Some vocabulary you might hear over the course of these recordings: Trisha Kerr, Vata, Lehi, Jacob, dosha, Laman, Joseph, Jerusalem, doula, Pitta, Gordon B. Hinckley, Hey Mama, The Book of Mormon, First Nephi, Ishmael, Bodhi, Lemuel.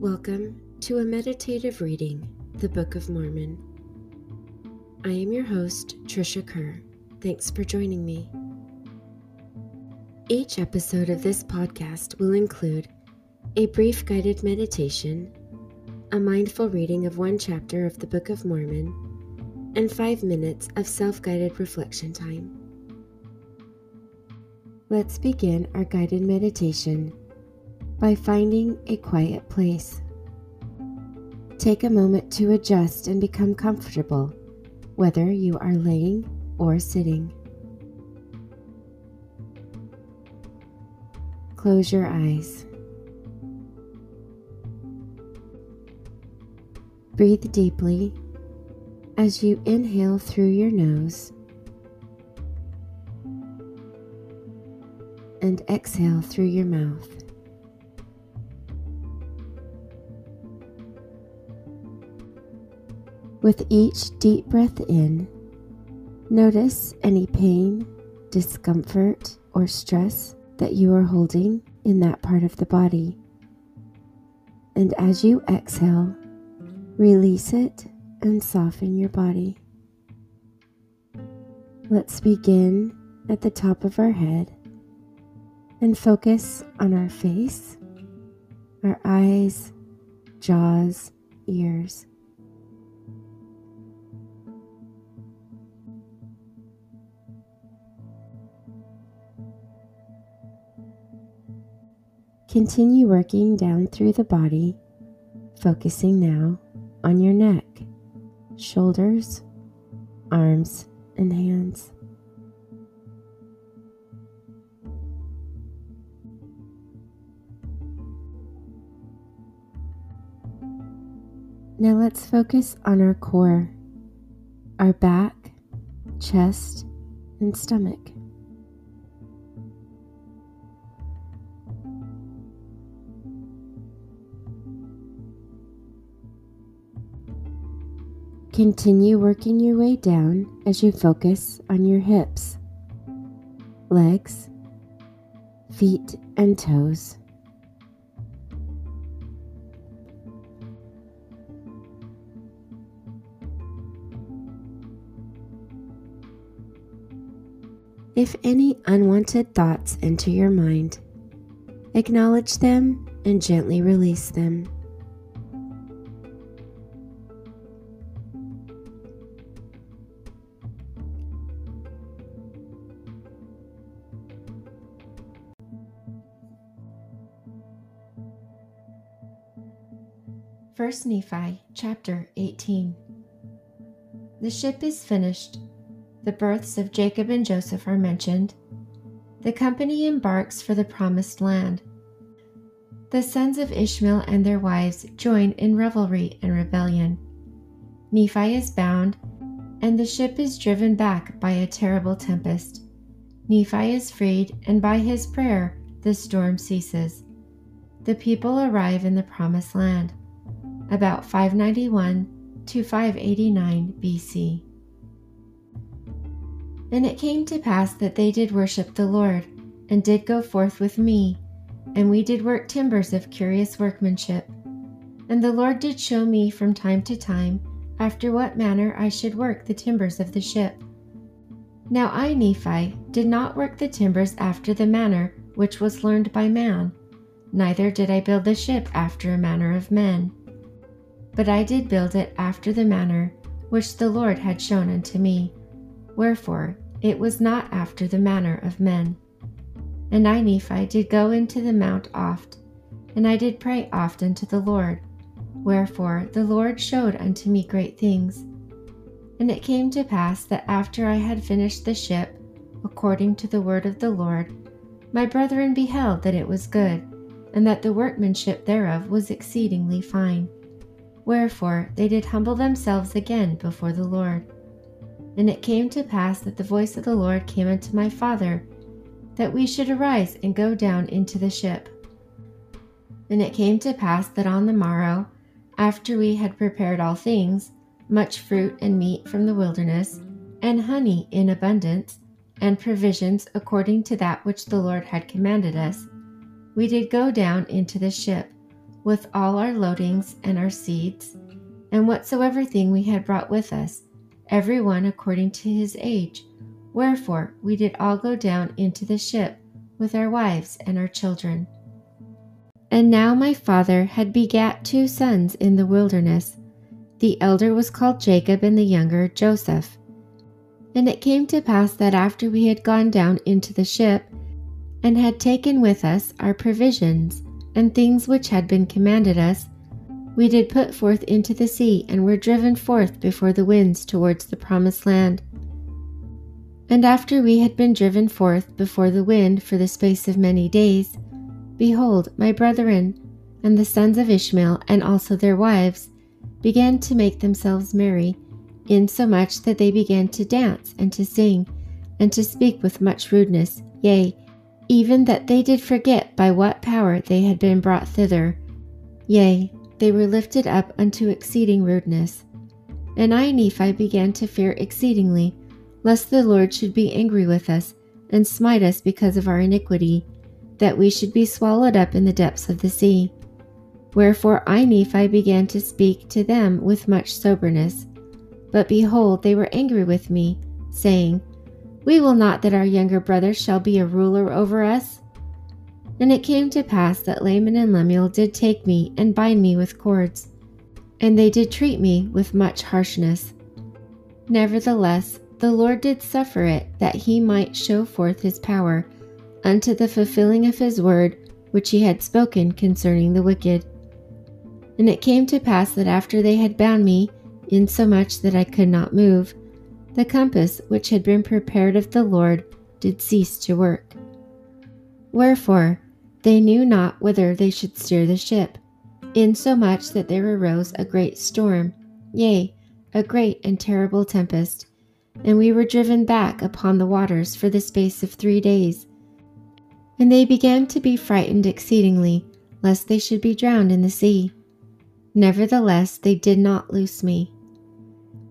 Welcome to a meditative reading, The Book of Mormon. I am your host, Trisha Kerr. Thanks for joining me. Each episode of this podcast will include a brief guided meditation, a mindful reading of one chapter of the Book of Mormon, and 5 minutes of self-guided reflection time. Let's begin our guided meditation by finding a quiet place. Take a moment to adjust and become comfortable, whether you are laying or sitting. Close your eyes. Breathe deeply as you inhale through your nose and exhale through your mouth. With each deep breath in, notice any pain, discomfort, or stress that you are holding in that part of the body. And as you exhale, release it and soften your body. Let's begin at the top of our head and focus on our face, our eyes, jaws, ears. Continue working down through the body, focusing now on your neck, shoulders, arms, and hands. Now let's focus on our core, our back, chest, and stomach. Continue working your way down as you focus on your hips, legs, feet, and toes. If any unwanted thoughts enter your mind, acknowledge them and gently release them. First Nephi, chapter 18. The ship is finished. The births of Jacob and Joseph are mentioned. The company embarks for the promised land. The sons of Ishmael and their wives join in revelry and rebellion. Nephi is bound, and the ship is driven back by a terrible tempest. Nephi is freed, and by his prayer, the storm ceases. The people arrive in the promised land. About 591 to 589 BC. And it came to pass that they did worship the Lord, and did go forth with me, and we did work timbers of curious workmanship. And the Lord did show me from time to time after what manner I should work the timbers of the ship. Now I, Nephi, did not work the timbers after the manner which was learned by man, neither did I build the ship after a manner of men. But I did build it after the manner which the Lord had shown unto me. Wherefore, it was not after the manner of men. And I, Nephi, did go into the mount oft, and I did pray oft unto the Lord. Wherefore, the Lord showed unto me great things. And it came to pass that after I had finished the ship, according to the word of the Lord, my brethren beheld that it was good, and that the workmanship thereof was exceedingly fine. Wherefore they did humble themselves again before the Lord. And it came to pass that the voice of the Lord came unto my father, that we should arise and go down into the ship. And it came to pass that on the morrow, after we had prepared all things, much fruit and meat from the wilderness, and honey in abundance, and provisions according to that which the Lord had commanded us, we did go down into the ship, with all our loadings and our seeds, and whatsoever thing we had brought with us, every one according to his age. Wherefore we did all go down into the ship with our wives and our children. And now my father had begat 2 sons in the wilderness. The elder was called Jacob, and the younger Joseph. And it came to pass that after we had gone down into the ship, and had taken with us our provisions, and things which had been commanded us, we did put forth into the sea, and were driven forth before the winds towards the promised land. And after we had been driven forth before the wind for the space of many days, behold, my brethren, and the sons of Ishmael, and also their wives, began to make themselves merry, insomuch that they began to dance, and to sing, and to speak with much rudeness, yea, even that they did forget by what power they had been brought thither. Yea, they were lifted up unto exceeding rudeness. And I, Nephi, began to fear exceedingly, lest the Lord should be angry with us, and smite us because of our iniquity, that we should be swallowed up in the depths of the sea. Wherefore I, Nephi, began to speak to them with much soberness. But behold, they were angry with me, saying, We will not that our younger brother shall be a ruler over us. And it came to pass that Laman and Lemuel did take me and bind me with cords, and they did treat me with much harshness. Nevertheless, the Lord did suffer it, that he might show forth his power unto the fulfilling of his word which he had spoken concerning the wicked. And it came to pass that after they had bound me, insomuch that I could not move, the compass which had been prepared of the Lord did cease to work. Wherefore they knew not whither they should steer the ship, insomuch that there arose a great storm, yea, a great and terrible tempest, and we were driven back upon the waters for the space of 3 days. And they began to be frightened exceedingly, lest they should be drowned in the sea. Nevertheless, they did not loose me.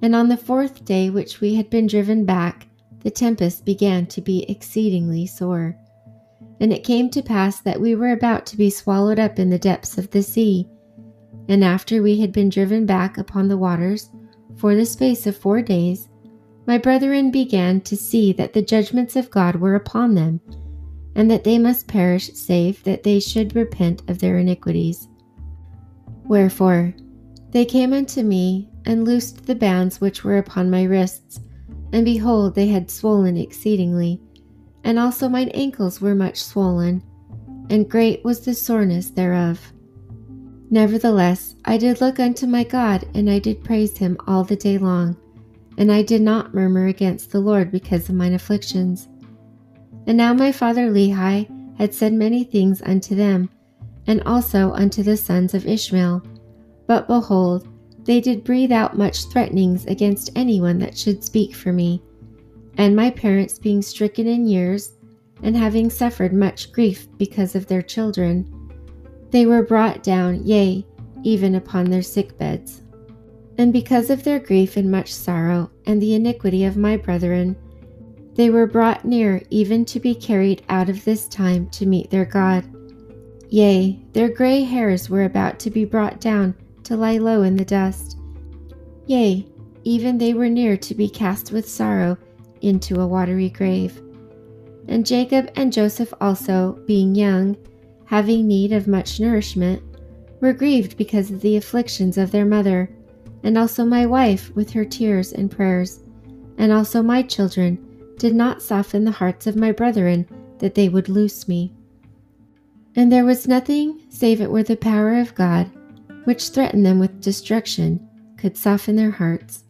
And on the 4th day which we had been driven back, the tempest began to be exceedingly sore. And it came to pass that we were about to be swallowed up in the depths of the sea. And after we had been driven back upon the waters for the space of 4 days, my brethren began to see that the judgments of God were upon them, and that they must perish save that they should repent of their iniquities. Wherefore they came unto me, and loosed the bands which were upon my wrists, and behold, they had swollen exceedingly, and also mine ankles were much swollen, and great was the soreness thereof. Nevertheless, I did look unto my God, and I did praise him all the day long, and I did not murmur against the Lord because of mine afflictions. And now my father Lehi had said many things unto them, and also unto the sons of Ishmael. But behold, they did breathe out much threatenings against anyone that should speak for me. And my parents, being stricken in years, and having suffered much grief because of their children, they were brought down, yea, even upon their sick beds. And because of their grief and much sorrow, and the iniquity of my brethren, they were brought near even to be carried out of this time to meet their God. Yea, their gray hairs were about to be brought down to lie low in the dust. Yea, even they were near to be cast with sorrow into a watery grave. And Jacob and Joseph also, being young, having need of much nourishment, were grieved because of the afflictions of their mother, and also my wife with her tears and prayers, and also my children, did not soften the hearts of my brethren that they would loose me. And there was nothing, save it were the power of God, which threatened them with destruction, could soften their hearts.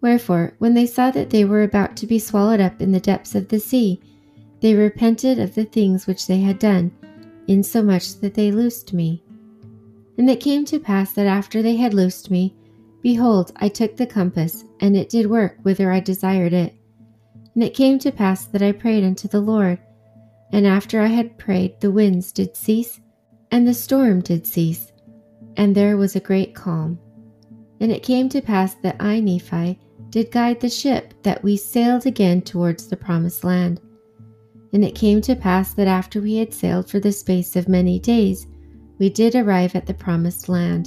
Wherefore, when they saw that they were about to be swallowed up in the depths of the sea, they repented of the things which they had done, insomuch that they loosed me. And it came to pass that after they had loosed me, behold, I took the compass, and it did work whither I desired it. And it came to pass that I prayed unto the Lord. And after I had prayed, the winds did cease, and the storm did cease, and there was a great calm. And it came to pass that I, Nephi, did guide the ship, that we sailed again towards the promised land. And it came to pass that after we had sailed for the space of many days, we did arrive at the promised land.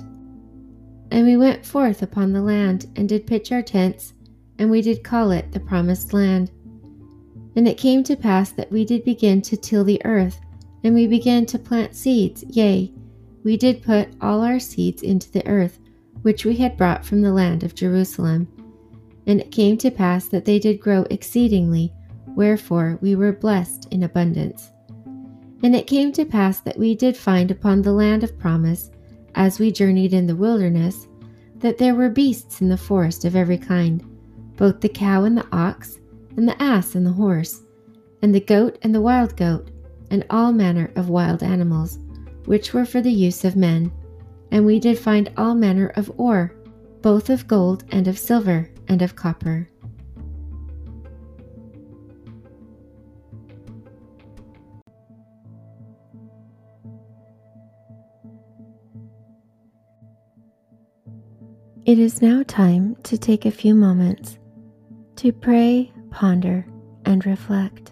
And we went forth upon the land, and did pitch our tents, and we did call it the promised land. And it came to pass that we did begin to till the earth, and we began to plant seeds, yea, we did put all our seeds into the earth, which we had brought from the land of Jerusalem. And it came to pass that they did grow exceedingly, wherefore we were blessed in abundance. And it came to pass that we did find upon the land of promise, as we journeyed in the wilderness, that there were beasts in the forest of every kind, both the cow and the ox, and the ass and the horse, and the goat and the wild goat, and all manner of wild animals, which were for the use of men. And we did find all manner of ore, both of gold and of silver and of copper. It is now time to take a few moments to pray, ponder, and reflect.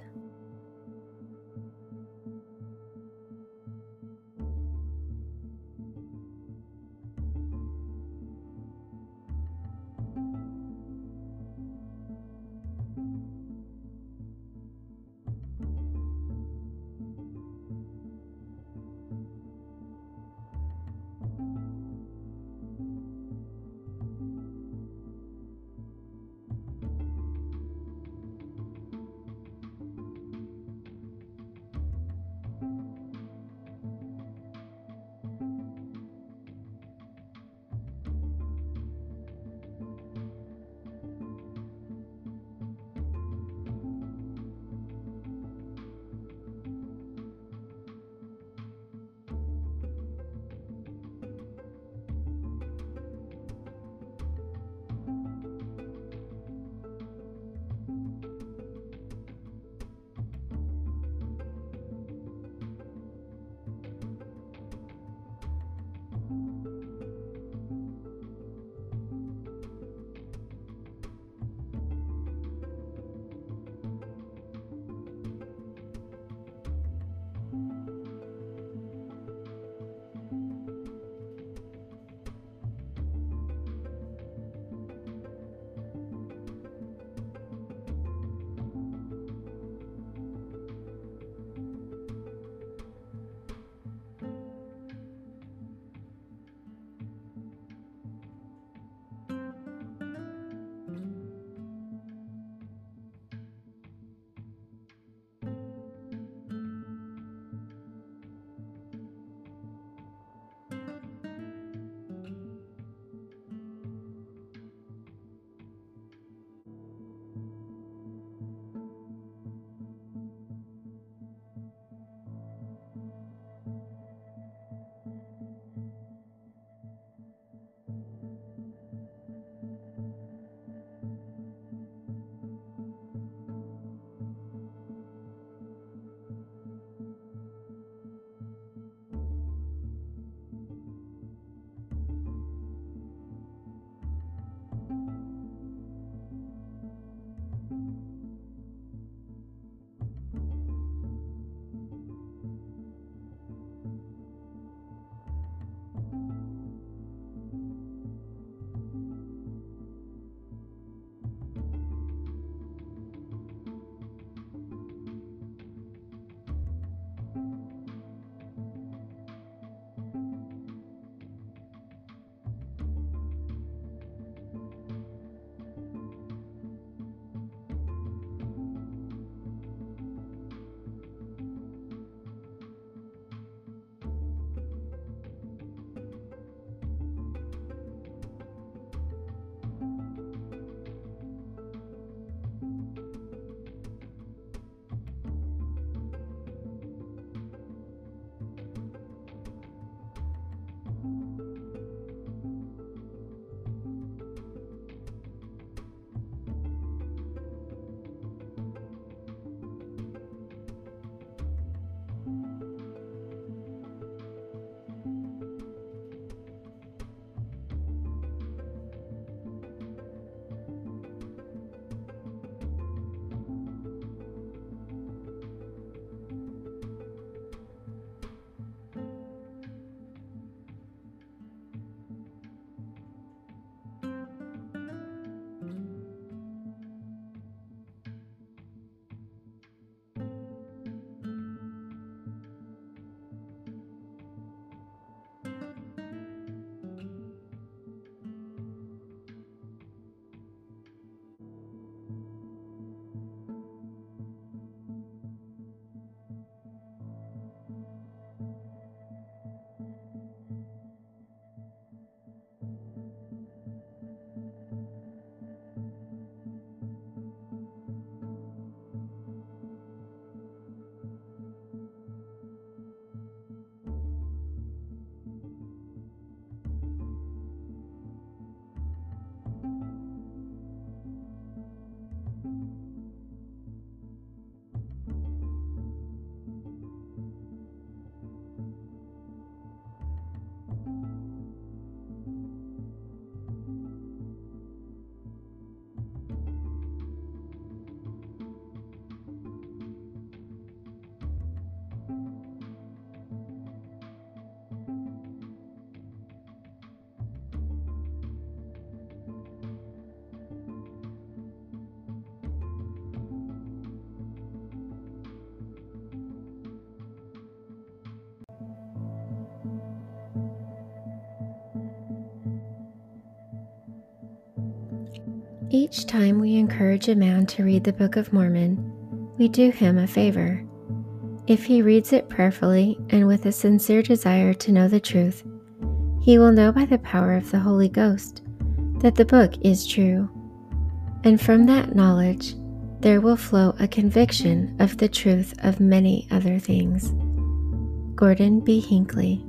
Each time we encourage a man to read the Book of Mormon, we do him a favor. If he reads it prayerfully and with a sincere desire to know the truth, he will know by the power of the Holy Ghost that the book is true. And from that knowledge, there will flow a conviction of the truth of many other things. Gordon B. Hinckley.